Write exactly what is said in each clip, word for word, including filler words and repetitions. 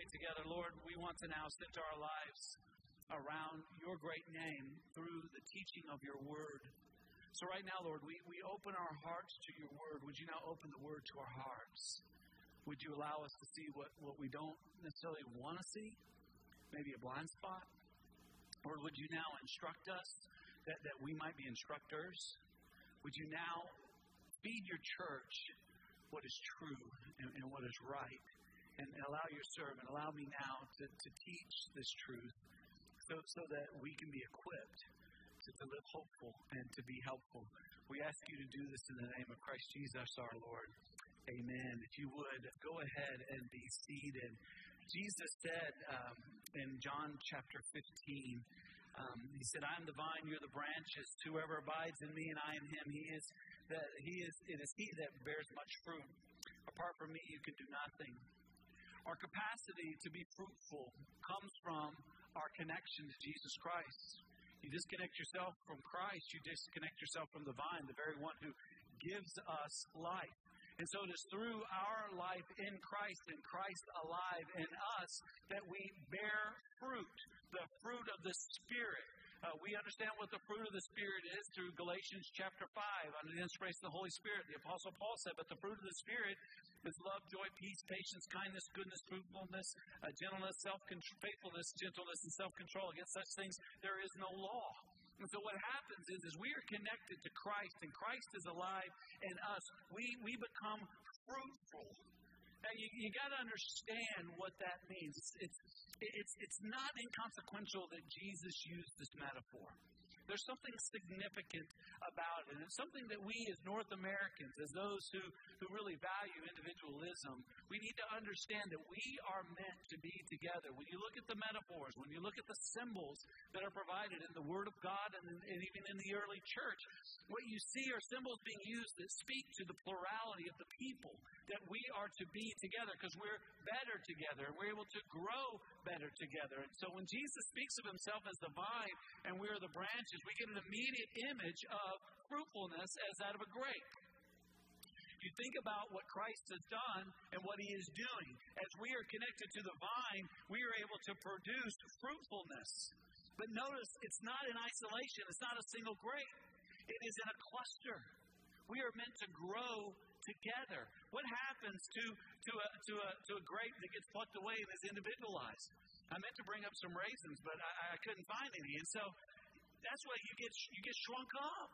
pray together. Lord, we want to now center our lives around your great name through the teaching of your word. So right now, Lord, we, we open our hearts to your word. Would you now open the word to our hearts? Would you allow us to see what, what we don't necessarily want to see? Maybe a blind spot? Or would you now instruct us that, that we might be instructors? Would you now feed your church what is true and, and what is right? And allow your servant, allow me now to, to teach this truth so, so that we can be equipped to, to live hopeful and to be helpful. We ask you to do this in the name of Christ Jesus our Lord. Amen. If you would, go ahead and be seated. Jesus said um, in John chapter fifteen, um, he said, I am the vine, you are the branches. Whoever abides in me and I in him, he is that he is it is he that bears much fruit. Apart from me, you can do nothing. Our capacity to be fruitful comes from our connection to Jesus Christ. You disconnect yourself from Christ, you disconnect yourself from the vine, the very one who gives us life. And so it is through our life in Christ and Christ alive in us that we bear fruit, the fruit of the Spirit. Uh, we understand what the fruit of the Spirit is through Galatians chapter five, under the inspiration of the Holy Spirit. The Apostle Paul said, but the fruit of the Spirit is love, joy, peace, patience, kindness, goodness, fruitfulness, uh, gentleness, self-control, faithfulness, gentleness, and self-control. Against such things there is no law. And so what happens is, is we are connected to Christ, and Christ is alive in us. We, we become fruitful. Now, you, you got to understand what that means. It's, it's, it's not inconsequential that Jesus used this metaphor. There's something significant about it. And it's something that we as North Americans, as those who, who really value individualism, we need to understand that we are meant to be together. When you look at the metaphors, when you look at the symbols that are provided in the Word of God and, and even in the early church, what you see are symbols being used that speak to the plurality of the people, that we are to be together because we're better together. We're able to grow better together. And so when Jesus speaks of himself as the vine and we are the branches, we get an immediate image of fruitfulness as that of a grape. You think about what Christ has done and what he is doing. As we are connected to the vine, we are able to produce fruitfulness. But notice, it's not in isolation. It's not a single grape. It is in a cluster. We are meant to grow together. What happens to, to, a, to, a, to a grape that gets plucked away and is individualized? I meant to bring up some raisins, but I, I couldn't find any. And so that's why you get you get shrunk up.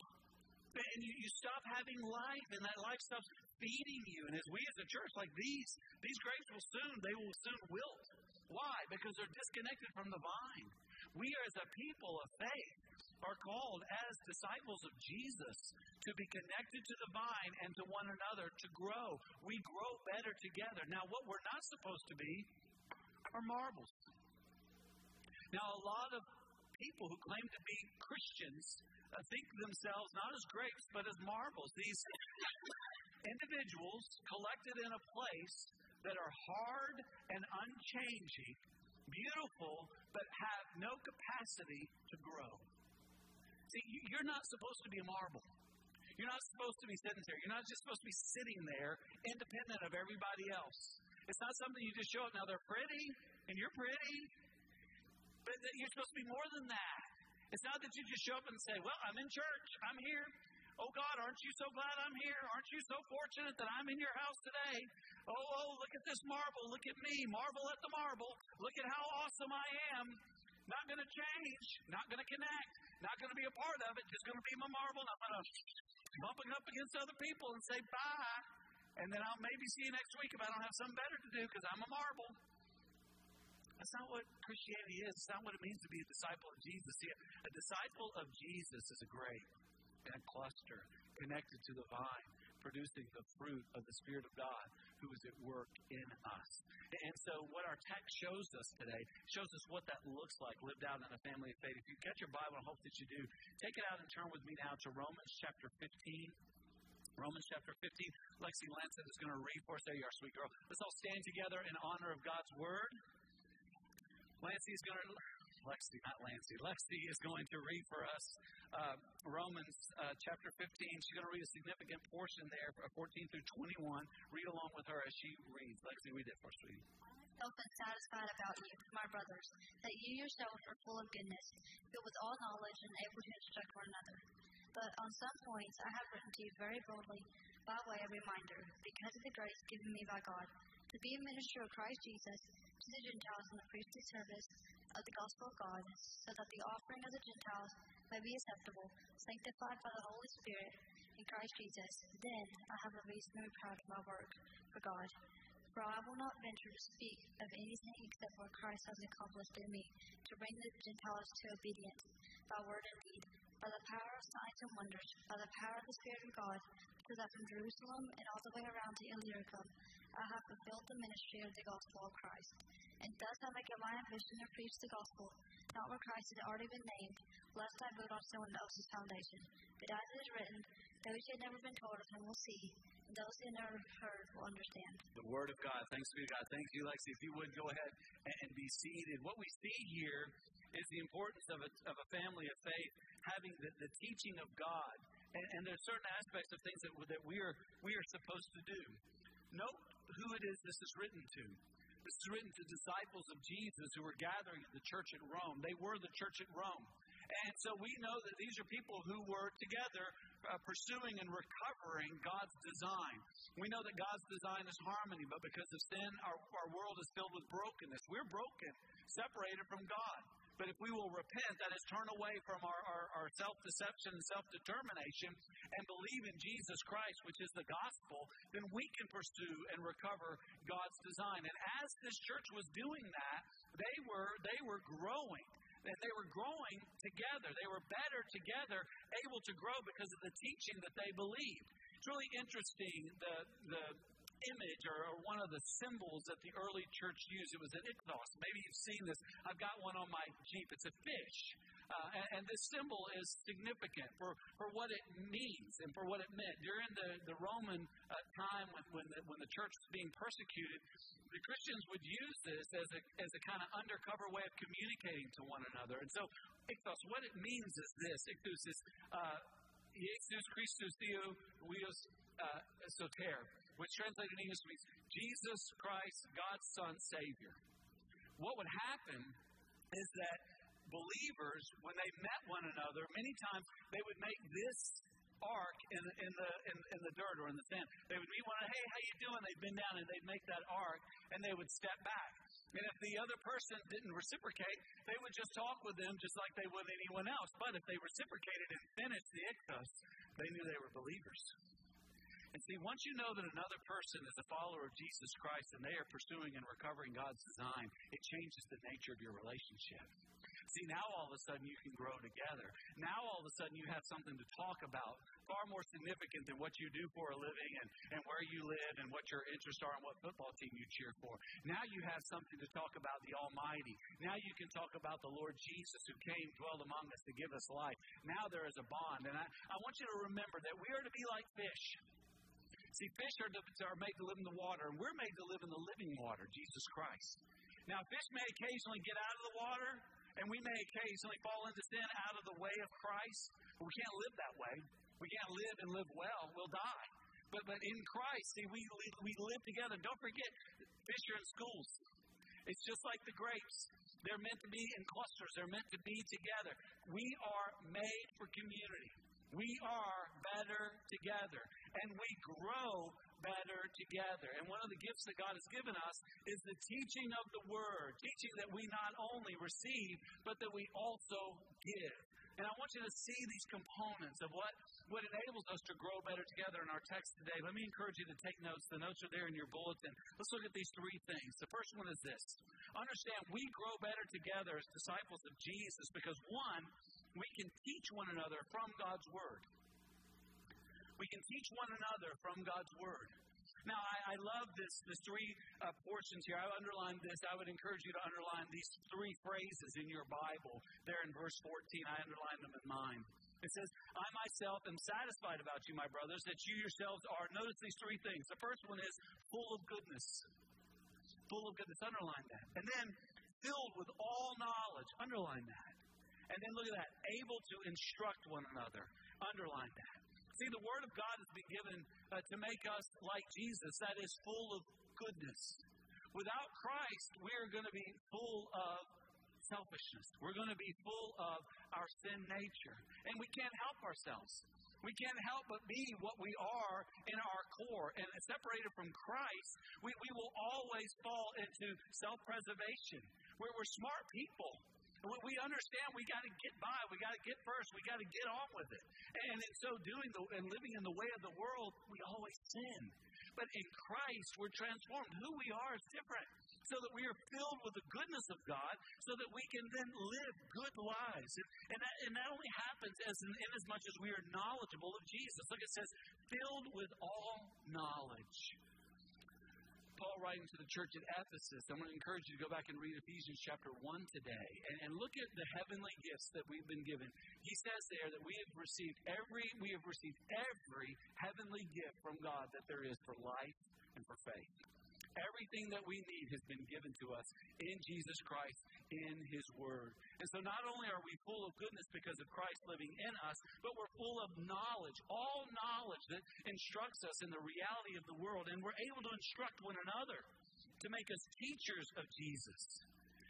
And you, you stop having life, and that life stops feeding you. And as we as a church, like these, these grapes will soon, they will soon wilt. Why? Because they're disconnected from the vine. We as a people of faith are called as disciples of Jesus to be connected to the vine and to one another to grow. We grow better together. Now, what we're not supposed to be are marbles. Now, a lot of people who claim to be Christians uh, think themselves not as grapes but as marbles. These individuals collected in a place that are hard and unchanging, beautiful, but have no capacity to grow. See, you're not supposed to be a marble. You're not supposed to be sedentary. You're not just supposed to be sitting there independent of everybody else. It's not something you just show up. Now, they're pretty, and you're pretty, but you're supposed to be more than that. It's not that you just show up and say, well, I'm in church. I'm here. Oh, God, aren't you so glad I'm here? Aren't you so fortunate that I'm in your house today? Oh, oh, look at this marble. Look at me. Marvel at the marble. Look at how awesome I am. Not going to change. Not going to connect. Not going to be a part of it. Just going to be my marble. And I'm going to bump it up against other people and say bye. And then I'll maybe see you next week if I don't have something better to do because I'm a marble. That's not what Christianity is. It's not what it means to be a disciple of Jesus. See, a disciple of Jesus is a grape and a cluster connected to the vine, producing the fruit of the Spirit of God who is at work in us. And so what our text shows us today shows us what that looks like lived out in a family of faith. If you catch your Bible, I hope that you do, take it out and turn with me now to Romans chapter fifteen. Romans chapter fifteen. Lexi Lentz is going to read for us. There you are, sweet girl. Let's all stand together in honor of God's Word. Lancey is going to, Lexi, not Lancey, Lexi is going to read for us uh, Romans uh, chapter fifteen. She's going to read a significant portion there, fourteen through twenty-one. Read along with her as she reads. Lexi, read it for us, please. self-unsatisfied about you, my brothers, that you yourselves are full of goodness, filled with all knowledge and able to instruct one another. But on some points I have written to you very boldly by way of reminder, because of the grace given me by God, to be a minister of Christ Jesus to the Gentiles in the priestly service of the gospel of God, so that the offering of the Gentiles may be acceptable, sanctified by the Holy Spirit in Christ Jesus. Then I have a reason to be proud of my work for God. For I will not venture to speak of anything except what Christ has accomplished in me, to bring the Gentiles to obedience by word and deed, by the power of signs and wonders, by the power of the Spirit of God, so that from Jerusalem and all the way around to Illyricum, I have fulfilled the ministry of the gospel of Christ. And thus I make it my ambition to preach the gospel, not where Christ has already been named, lest I build on someone else's foundation. But as it is written, those who had never been told of him will see, and those who had never heard will understand. The word of God. Thanks be to God. Thank you, Lexi. If you would, go ahead and be seated. What we see here is the importance of a, of a family of faith, having the, the teaching of God. And, and there are certain aspects of things that, that we, are, we are supposed to do. Note who it is this is written to. This is written to disciples of Jesus who were gathering at the church at Rome. They were the church at Rome. And so we know that these are people who were together uh, pursuing and recovering God's design. We know that God's design is harmony, but because of sin, our, our world is filled with brokenness. We're broken, separated from God. But if we will repent, that is, turn away from our, our, our self-deception and self-determination and believe in Jesus Christ, which is the gospel, then we can pursue and recover God's design. And as this church was doing that, they were they were growing. And they were growing together. They were better together, able to grow because of the teaching that they believed. It's really interesting, the the image or, or one of the symbols that the early church used. It was an ichthys. Maybe you've seen this. I've got one on my Jeep. It's a fish. Uh, and, and this symbol is significant for, for what it means and for what it meant. During the, the Roman uh, time when when the, when the church was being persecuted, the Christians would use this as a, as a kind of undercover way of communicating to one another. And so ichthys, what it means is this. Ichthys is uh, Jesus Christus Theo Huios uh, Soter, which translated in English means Jesus Christ, God's Son, Savior. What would happen is that believers, when they met one another, many times they would make this ark in, in the in, in the dirt or in the sand. They would meet one another, hey, how you doing? They'd bend down and they'd make that ark, and they would step back. And if the other person didn't reciprocate, they would just talk with them just like they would anyone else. But if they reciprocated and finished the ichthys, they knew they were believers. And see, once you know that another person is a follower of Jesus Christ and they are pursuing and recovering God's design, it changes the nature of your relationship. See, now all of a sudden you can grow together. Now all of a sudden you have something to talk about, far more significant than what you do for a living and, and where you live and what your interests are and what football team you cheer for. Now you have something to talk about the Almighty. Now you can talk about the Lord Jesus who came, dwelled among us to give us life. Now there is a bond. And I, I want you to remember that we are to be like fish. See, fish are, to, are made to live in the water, and we're made to live in the living water, Jesus Christ. Now, fish may occasionally get out of the water, and we may occasionally fall into sin out of the way of Christ. We can't live that way. We can't live and live well. We'll die. But but in Christ, see, we, we live together. Don't forget, fish are in schools. It's just like the grapes. They're meant to be in clusters. They're meant to be together. We are made for community. We are better together, and we grow better together. And one of the gifts that God has given us is the teaching of the Word, teaching that we not only receive, but that we also give. And I want you to see these components of what, what enables us to grow better together in our text today. Let me encourage you to take notes. The notes are there in your bulletin. Let's look at these three things. The first one is this. Understand we grow better together as disciples of Jesus because, one, we can teach one another from God's Word. We can teach one another from God's Word. Now, I, I love this, this three uh, portions here. I underlined this. I would encourage you to underline these three phrases in your Bible. There in verse fourteen, I underlined them in mine. It says, I myself am satisfied about you, my brothers, that you yourselves are. Notice these three things. The first one is full of goodness. Full of goodness. Underline that. And then filled with all knowledge. Underline that. And then look at that. Able to instruct one another. Underline that. See, the Word of God has been given uh, to make us like Jesus. That is full of goodness. Without Christ, we're going to be full of selfishness. We're going to be full of our sin nature. And we can't help ourselves. We can't help but be what we are in our core. And separated from Christ, we, we will always fall into self-preservation. We're, we're smart people. We understand we got to get by. We got to get first. We got to get on with it. And in so doing the, and living in the way of the world, we always sin. But in Christ, we're transformed. Who we are is different. So that we are filled with the goodness of God, so that we can then live good lives. And that, and that only happens as in, in as much as we are knowledgeable of Jesus. Look, it says, filled with all knowledge. Paul writing to the church at Ephesus. I'm going to encourage you to go back and read Ephesians chapter one today and, and look at the heavenly gifts that we've been given. He says there that we have received every we have received every heavenly gift from God that there is for life and for faith. Everything that we need has been given to us in Jesus Christ, in His Word. And so not only are we full of goodness because of Christ living in us, but we're full of knowledge, all knowledge that instructs us in the reality of the world. And we're able to instruct one another to make us teachers of Jesus.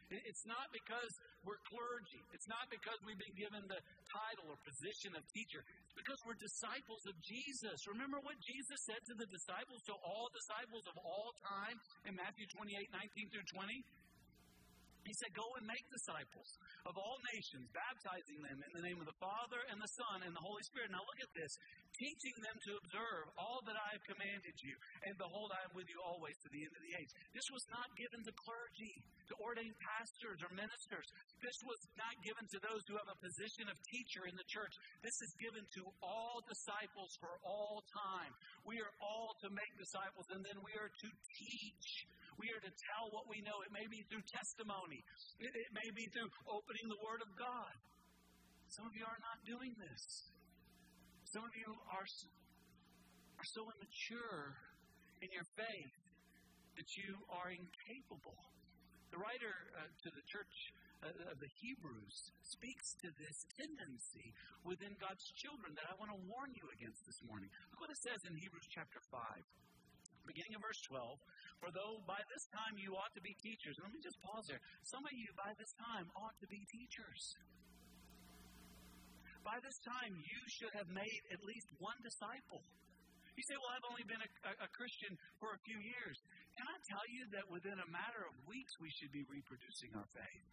It's not because we're clergy. It's not because we've been given the title or position of teacher. It's because we're disciples of Jesus. Remember what Jesus said to the disciples, to all disciples of all time in Matthew twenty-eight, nineteen through twenty? He said, go and make disciples of all nations, baptizing them in the name of the Father and the Son and the Holy Spirit. Now look at this. Teaching them to observe all that I have commanded you. And behold, I am with you always to the end of the age. This was not given to clergy, to ordained pastors or ministers. This was not given to those who have a position of teacher in the church. This is given to all disciples for all time. We are all to make disciples, and then we are to teach. We are to tell what we know. It may be through testimony. It, it may be through opening the Word of God. Some of you are not doing this. Some of you are, are so immature in your faith that you are incapable. The writer uh, to the church uh, of the Hebrews speaks to this tendency within God's children that I want to warn you against this morning. Look what it says in Hebrews chapter five, beginning of verse twelve. For though by this time you ought to be teachers. Let me just pause there. Some of you by this time ought to be teachers. By this time you should have made at least one disciple. You say, well, I've only been a, a, a Christian for a few years. Can I tell you that within a matter of weeks we should be reproducing our faith?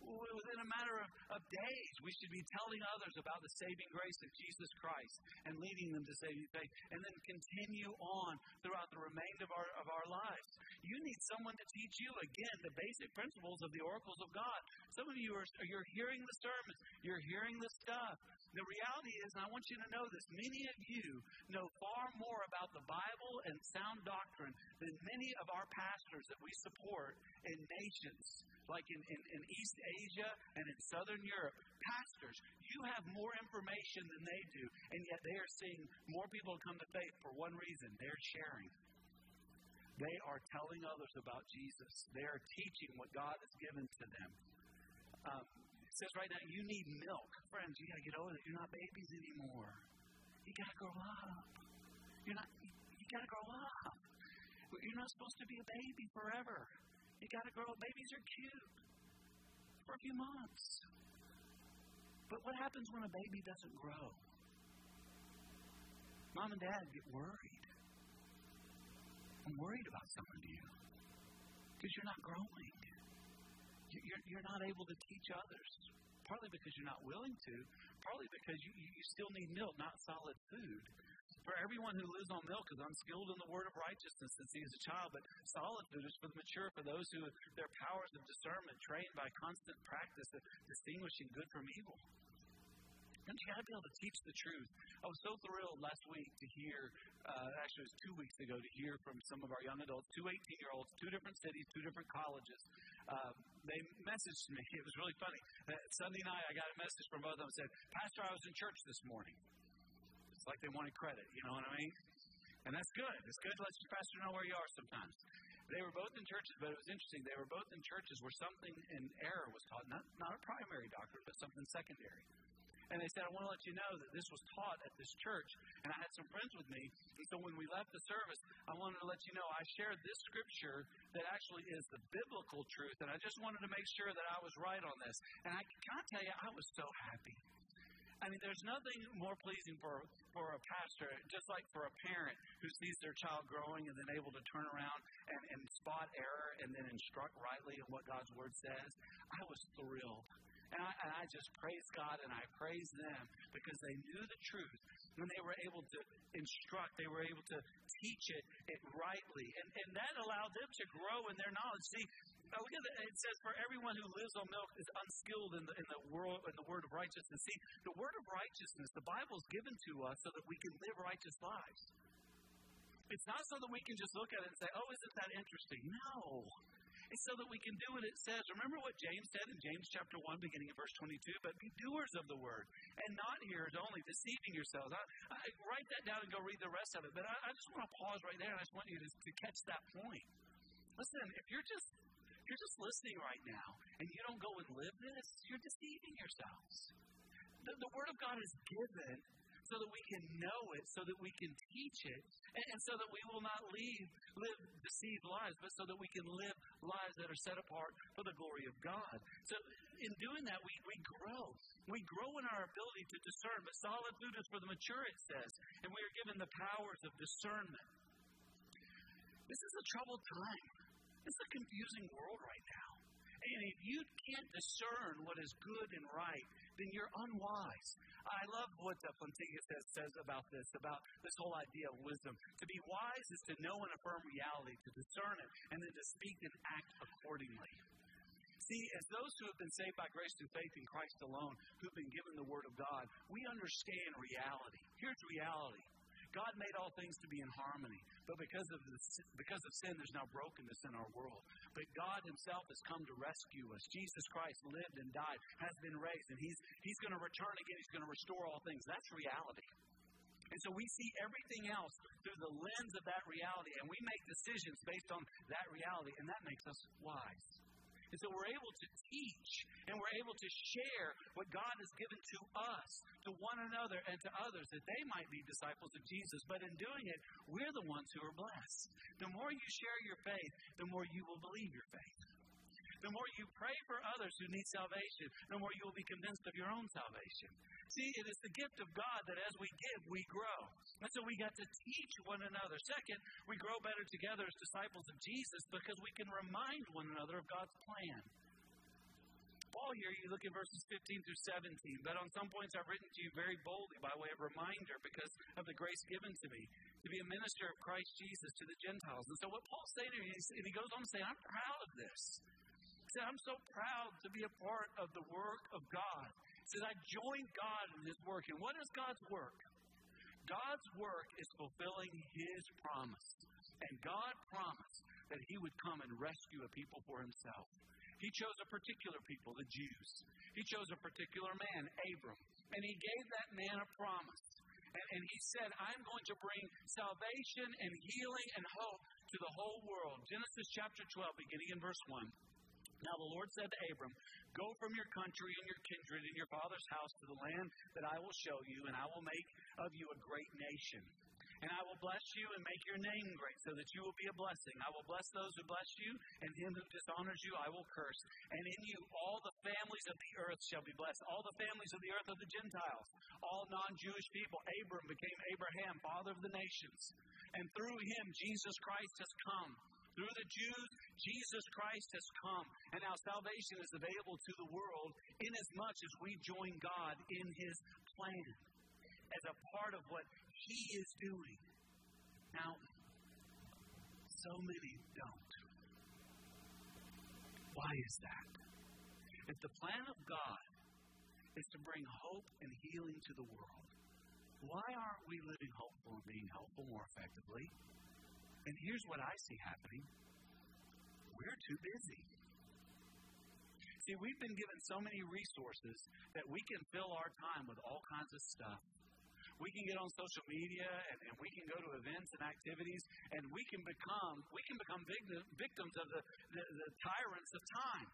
Within a matter of, of days, we should be telling others about the saving grace of Jesus Christ and leading them to saving faith, and then continue on throughout the remainder of our, of our lives. You need someone to teach you, again, the basic principles of the oracles of God. Some of you are you're hearing the sermons. You're hearing the stuff. The reality is, and I want you to know this, many of you know far more about the Bible and sound doctrine than many of our pastors that we support in nations. Like in, in, in East Asia and in Southern Europe, pastors, you have more information than they do, and yet they are seeing more people come to faith for one reason. They're sharing. They are telling others about Jesus. They are teaching what God has given to them. Um, it says right now, you need milk. Friends, you got to get over it. You're not babies anymore. You got to grow up. You're not, you got to grow up. You're not supposed to be a baby forever. You got to grow up. Babies are cute for a few months. But what happens when a baby doesn't grow? Mom and dad get worried. I'm worried about some of you because you're not growing. You're, you're not able to teach others, partly because you're not willing to, partly because you, you still need milk, not solid food. For everyone who lives on milk is unskilled in the word of righteousness since he is a child, but solid food is for the mature, for those who have their powers of discernment trained by constant practice of distinguishing good from evil. And you got to be able to teach the truth. I was so thrilled last week to hear, uh, actually it was two weeks ago, to hear from some of our young adults, two eighteen-year-olds, two different cities, two different colleges. Um, they messaged me. It was really funny. Uh, Sunday night I got a message from both of them that said, Pastor, I was in church this morning. It's like they wanted credit, you know what I mean? And that's good. It's good to let your pastor know where you are sometimes. They were both in churches, but it was interesting. They were both in churches where something in error was taught, not, not a primary doctrine, but something secondary. And they said, I want to let you know that this was taught at this church. And I had some friends with me. And so when we left the service, I wanted to let you know I shared this scripture that actually is the biblical truth. And I just wanted to make sure that I was right on this. And I can I tell you, I was so happy. I mean, there's nothing more pleasing for, for a pastor, just like for a parent who sees their child growing and then able to turn around and, and spot error and then instruct rightly in what God's Word says. I was thrilled. And I, and I just praised God and I praised them because they knew the truth. When they were able to instruct, they were able to teach it, it rightly. And, and that allowed them to grow in their knowledge. See, look at it. It says, for everyone who lives on milk is unskilled in the, in the world, in the word of righteousness. See, the word of righteousness, the Bible is given to us so that we can live righteous lives. It's not so that we can just look at it and say, oh, isn't that interesting? No. It's so that we can do what it says. Remember what James said in James chapter one, beginning at verse twenty-two, but be doers of the word, and not hearers only, deceiving yourselves. I, I write that down and go read the rest of it, but I, I just want to pause right there, and I just want you to, to catch that point. Listen, if you're just if you're just listening right now, and you don't go and live this, you're deceiving yourselves. The, the word of God is given so that we can know it, so that we can teach it, and, and so that we will not leave, live deceived lives, but so that we can live lives that are set apart for the glory of God. So in doing that, we, we grow. We grow in our ability to discern, but solid food is for the mature, it says, and we are given the powers of discernment. This is a troubled time. This is a confusing world right now. And if you can't discern what is good and right, then you're unwise. I love what Pontius says about this, about this whole idea of wisdom. To be wise is to know and affirm reality, to discern it, and then to speak and act accordingly. See, as those who have been saved by grace through faith in Christ alone, who have been given the Word of God, we understand reality. Here's reality. God made all things to be in harmony, but because of the, because of sin, there's now brokenness in our world. But God himself has come to rescue us. Jesus Christ lived and died, has been raised, and he's, he's going to return again. He's going to restore all things. That's reality. And so we see everything else through the lens of that reality, and we make decisions based on that reality, and that makes us wise. And so we're able to teach and we're able to share what God has given to us, to one another and to others, that they might be disciples of Jesus. But in doing it, we're the ones who are blessed. The more you share your faith, the more you will believe your faith. The more you pray for others who need salvation, the more you will be convinced of your own salvation. See, it is the gift of God that as we give, we grow. And so we got to teach one another. Second, we grow better together as disciples of Jesus because we can remind one another of God's plan. Paul here, you look at verses fifteen through seventeen, but on some points I've written to you very boldly by way of reminder because of the grace given to me to be a minister of Christ Jesus to the Gentiles. And so what Paul's saying here, and he goes on to say, I'm proud of this. Said, I'm so proud to be a part of the work of God. He says, I joined God in his work. And what is God's work? God's work is fulfilling his promise. And God promised that he would come and rescue a people for himself. He chose a particular people, the Jews. He chose a particular man, Abram. And he gave that man a promise. And, and he said, I'm going to bring salvation and healing and hope to the whole world. Genesis chapter twelve, beginning in verse one. Now the Lord said to Abram, go from your country and your kindred and your father's house to the land that I will show you, and I will make of you a great nation. And I will bless you and make your name great so that you will be a blessing. I will bless those who bless you, and him who dishonors you I will curse. And in you all the families of the earth shall be blessed, all the families of the earth of the Gentiles, all non-Jewish people. Abram became Abraham, father of the nations. And through him Jesus Christ has come. Through the Jews, Jesus Christ has come, and now salvation is available to the world inasmuch as we join God in his plan as a part of what he is doing. Now, so many don't. Why is that? If the plan of God is to bring hope and healing to the world, why aren't we living hopeful and being helpful more effectively? And here's what I see happening. We're too busy. See, we've been given so many resources that we can fill our time with all kinds of stuff. We can get on social media, and, and we can go to events and activities, and we can become we can become victims of the, the, the tyrants of time.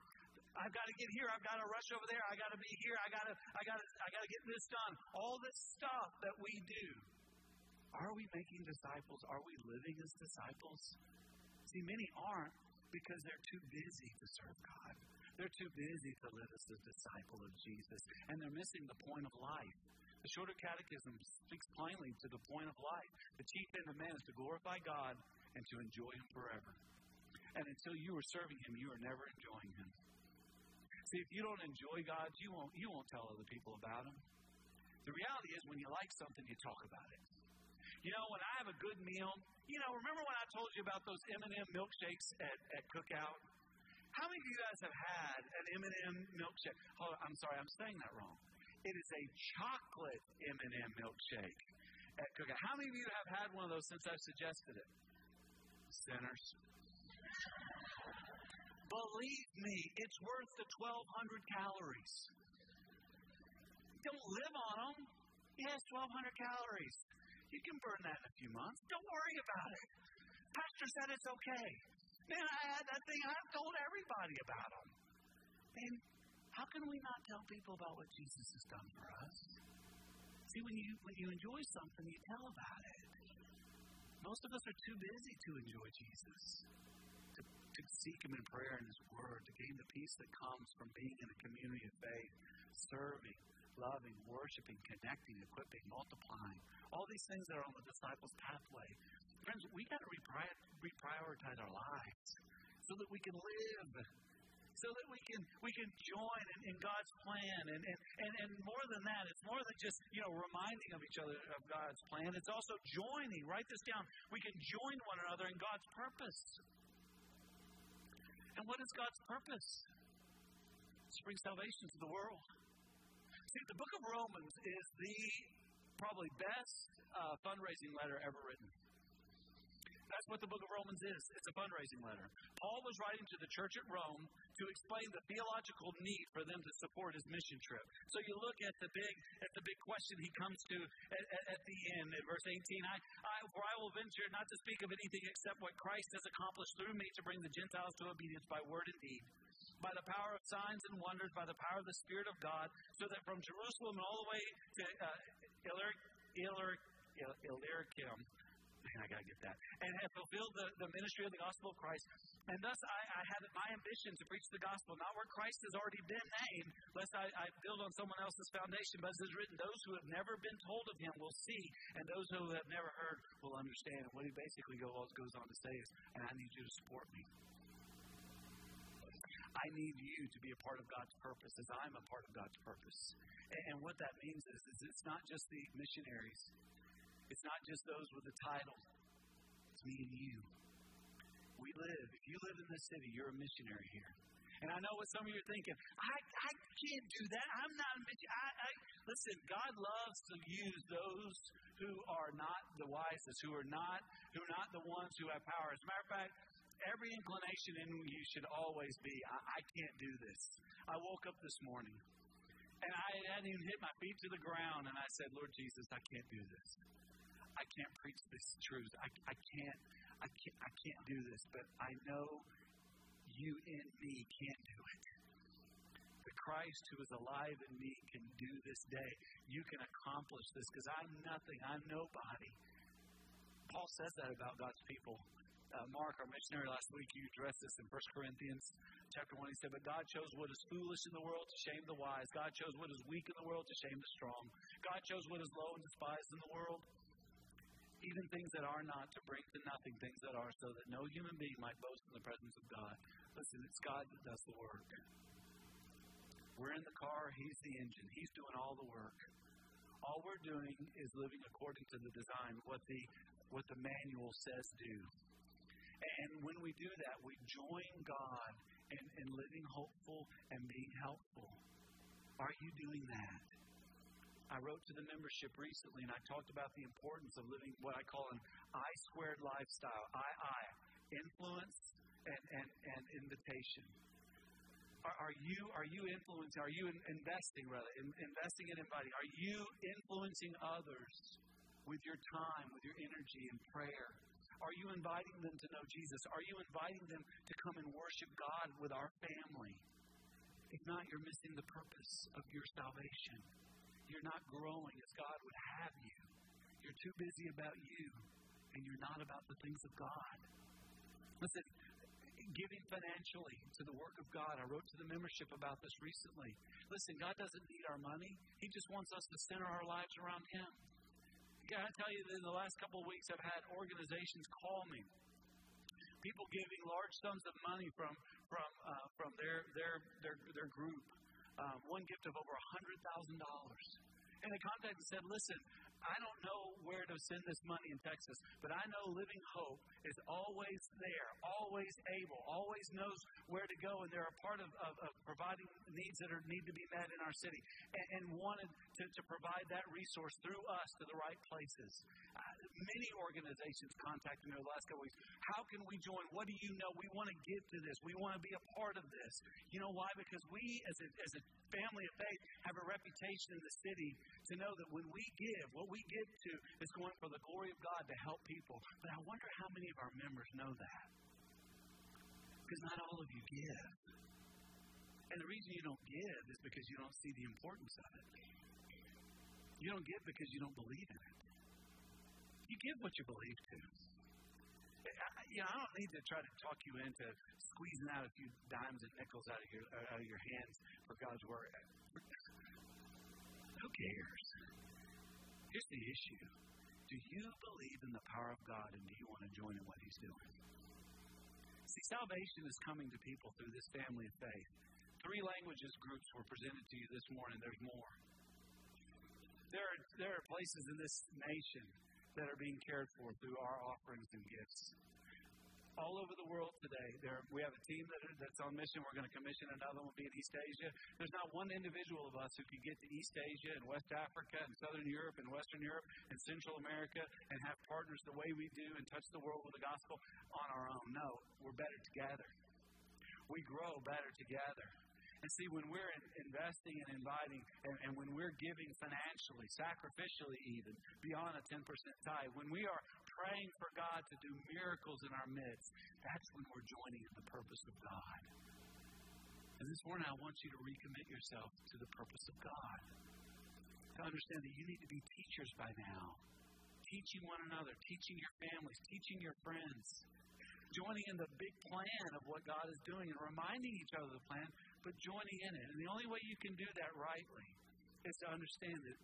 I've got to get here. I've got to rush over there. I've got to be here. I've got to, I've got to, I've got to get this done. All this stuff that we do. Are we making disciples? Are we living as disciples? See, many aren't because they're too busy to serve God. They're too busy to live as a disciple of Jesus. And they're missing the point of life. The Shorter Catechism speaks plainly to the point of life. The chief end of man is to glorify God and to enjoy Him forever. And until you are serving Him, you are never enjoying Him. See, if you don't enjoy God, you won't, you won't tell other people about Him. The reality is when you like something, you talk about it. You know, when I have a good meal, you know, remember when I told you about those M and M milkshakes at, at Cookout? How many of you guys have had an M and M milkshake? Oh, I'm sorry, I'm saying that wrong. It is a chocolate M and M milkshake at Cookout. How many of you have had one of those since I've suggested it? Sinners. Believe me, it's worth the twelve hundred calories. Don't live on them. It has twelve hundred calories. You can burn that in a few months. Don't worry about it. Pastor said it's okay. Man, I had that thing. I've told everybody about them. Man, how can we not tell people about what Jesus has done for us? See, when you when you enjoy something, you tell about it. Most of us are too busy to enjoy Jesus, to, to seek Him in prayer and His Word, to gain the peace that comes from being in a community of faith, serving, loving, worshiping, connecting, equipping, multiplying. All these things that are on the disciples' pathway. Friends, we got to reprioritize our lives so that we can live, so that we can we can join in, in God's plan. And, and, and, and more than that, it's more than just, you know, reminding of each other of God's plan. It's also joining. Write this down. We can join one another in God's purpose. And what is God's purpose? It's to bring salvation to the world. See, the book of Romans is the probably best uh, fundraising letter ever written. That's what the book of Romans is. It's a fundraising letter. Paul was writing to the church at Rome to explain the theological need for them to support his mission trip. So you look at the big at the big question he comes to at, at, at the end, at verse eighteen. I, I, for I will venture not to speak of anything except what Christ has accomplished through me to bring the Gentiles to obedience by word and deed, by the power of signs and wonders, by the power of the Spirit of God, so that from Jerusalem and all the way to uh, Illyricum, man, I got to get that, and have fulfilled the, the ministry of the gospel of Christ. And thus I, I have my ambition to preach the gospel, not where Christ has already been named, lest I, I build on someone else's foundation, but as is written, those who have never been told of Him will see, and those who have never heard will understand. And what he basically goes on to say is, and I need you to support me. I need you to be a part of God's purpose as I'm a part of God's purpose. And, and what that means is, is it's not just the missionaries. It's not just those with a title. It's me and you. We live. If you live in this city, you're a missionary here. And I know what some of you are thinking. I, I can't do that. I'm not a missionary. Listen, God loves to use those who are not the wisest, who are not, who are not the ones who have power. As a matter of fact, every inclination in you should always be, I, I can't do this. I woke up this morning, and I hadn't even hit my feet to the ground, and I said, Lord Jesus, I can't do this. I can't preach this truth. I, I, can't, I, can't, I can't do this, but I know you in me can't do it. The Christ who is alive in me can do this day. You can accomplish this because I'm nothing. I'm nobody. Paul says that about God's people. Uh, Mark, our missionary last week, you addressed this in First Corinthians chapter one. He said, but God chose what is foolish in the world to shame the wise. God chose what is weak in the world to shame the strong. God chose what is low and despised in the world, even things that are not, to bring to nothing things that are, so that no human being might boast in the presence of God. Listen, it's God that does the work. We're in the car. He's the engine. He's doing all the work. All we're doing is living according to the design, what the, what the manual says do. And when we do that, we join God in, in living hopeful and being helpful. Are you doing that? I wrote to the membership recently, and I talked about the importance of living what I call an I-squared lifestyle. I I, influence and, and, and invitation. Are, are you are you influencing? Are you in, investing, rather? In, investing and inviting. Are you influencing others with your time, with your energy and prayer? Are you inviting them to know Jesus? Are you inviting them to come and worship God with our family? not, you're missing the purpose of your salvation. You're not growing as God would have you. You're too busy about you, and you're not about the things of God. Listen, giving financially to the work of God. I wrote to the membership about this recently. Listen, God doesn't need our money. He just wants us to center our lives around Him. Can I tell you that in the last couple of weeks, I've had organizations call me. People giving large sums of money from from uh, from their their their, their group. Um, one gift of over one hundred thousand dollars. And they contacted and said, listen, I don't know where to send this money in Texas, but I know Living Hope is always there, always able, always knows where to go, and they're a part of, of, of providing needs that are, need to be met in our city, and, and wanted to, to provide that resource through us to the right places. Uh, many organizations contacted me over the last couple weeks. How can we join? What do you know? We want to give to this. We want to be a part of this. You know why? Because we, as a, as a family of faith, have a reputation in the city to know that when we give, what we we give to is going for the glory of God to help people. But I wonder how many of our members know that. Because not all of you give. And the reason you don't give is because you don't see the importance of it. You don't give because you don't believe in it. You give what you believe to. I, you know, I don't need to try to talk you into squeezing out a few dimes and nickels out of your, out of your hands for God's work. Who cares? Here's the issue. Do you believe in the power of God, and do you want to join in what He's doing? See, salvation is coming to people through this family of faith. Three languages groups were presented to you this morning. There's more. There are, there are places in this nation that are being cared for through our offerings and gifts. All over the world today, there, we have a team that, that's on mission. We're going to commission another one, be in East Asia. There's not one individual of us who could get to East Asia and West Africa and Southern Europe and Western Europe and Central America and have partners the way we do and touch the world with the gospel on our own. No, we're better together. We grow better together. And see, when we're investing and inviting, and, and when we're giving financially, sacrificially even, beyond a ten percent tithe, when we are praying for God to do miracles in our midst, that's when we're joining in the purpose of God. And this morning, I want you to recommit yourself to the purpose of God. To understand that you need to be teachers by now. Teaching one another, teaching your families, teaching your friends. Joining in the big plan of what God is doing and reminding each other of the plan, but joining in it. And the only way you can do that rightly is to understand that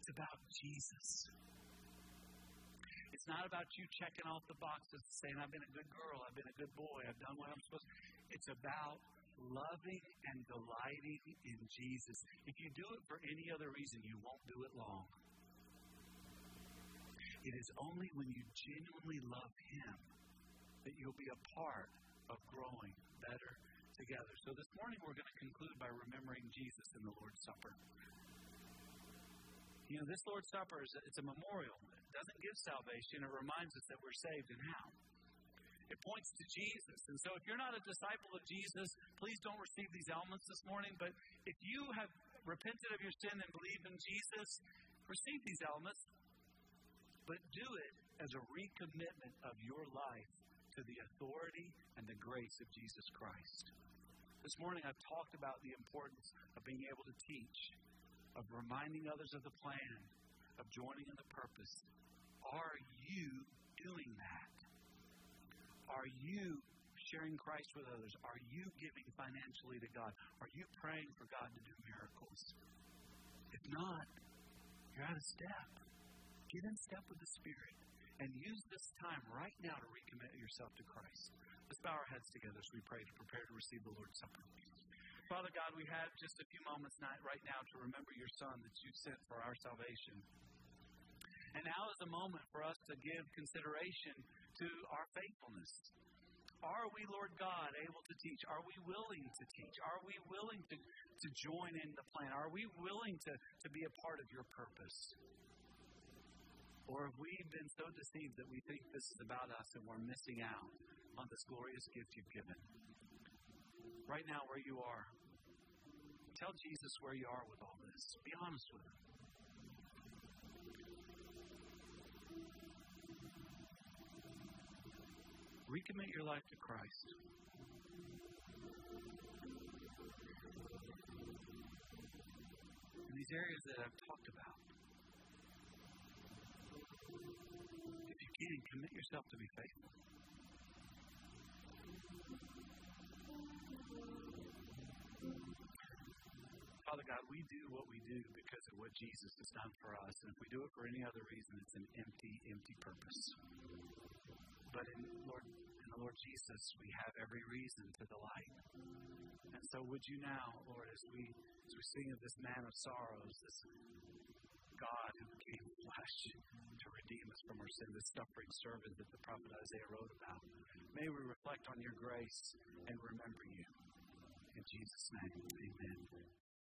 it's about Jesus. It's not about you checking off the boxes saying, I've been a good girl, I've been a good boy, I've done what I'm supposed to. It's about loving and delighting in Jesus. If you do it for any other reason, you won't do it long. It is only when you genuinely love Him that you'll be a part of growing better together. So this morning we're going to conclude by remembering Jesus in the Lord's Supper. You know, this Lord's Supper, is a, it's a memorial. It doesn't give salvation. It reminds us that we're saved and how. It points to Jesus. And so if you're not a disciple of Jesus, please don't receive these elements this morning. But if you have repented of your sin and believed in Jesus, receive these elements. But do it as a recommitment of your life to the authority and the grace of Jesus Christ. This morning I've talked about the importance of being able to teach, of reminding others of the plan, of joining in the purpose. Are you doing that? Are you sharing Christ with others? Are you giving financially to God? Are you praying for God to do miracles? If not, you're out of step. Get in step with the Spirit. And use this time right now to recommit yourself to Christ. Let's bow our heads together as we pray to prepare to receive the Lord's Supper. Father God, we have just a few moments right now to remember your Son that you sent for our salvation. And now is a moment for us to give consideration to our faithfulness. Are we, Lord God, able to teach? Are we willing to teach? Are we willing to, to join in the plan? Are we willing to, to be a part of your purpose? Or have we been so deceived that we think this is about us and we're missing out on this glorious gift you've given? Right now, where you are, tell Jesus where you are with all this. Be honest with Him. Recommit your life to Christ. areas that I've talked about. If you can, commit yourself to be faithful. Father God, we do what we do because of what Jesus has done for us. And if we do it for any other reason, it's an empty, empty purpose. But in Lord, in the Lord Jesus, we have every reason to delight. And so would you now, Lord, as we, as we sing of this man of sorrows, this God who became flesh to redeem us from our sin, this suffering servant that the prophet Isaiah wrote about, may we reflect on your grace and remember you. In Jesus' name, amen.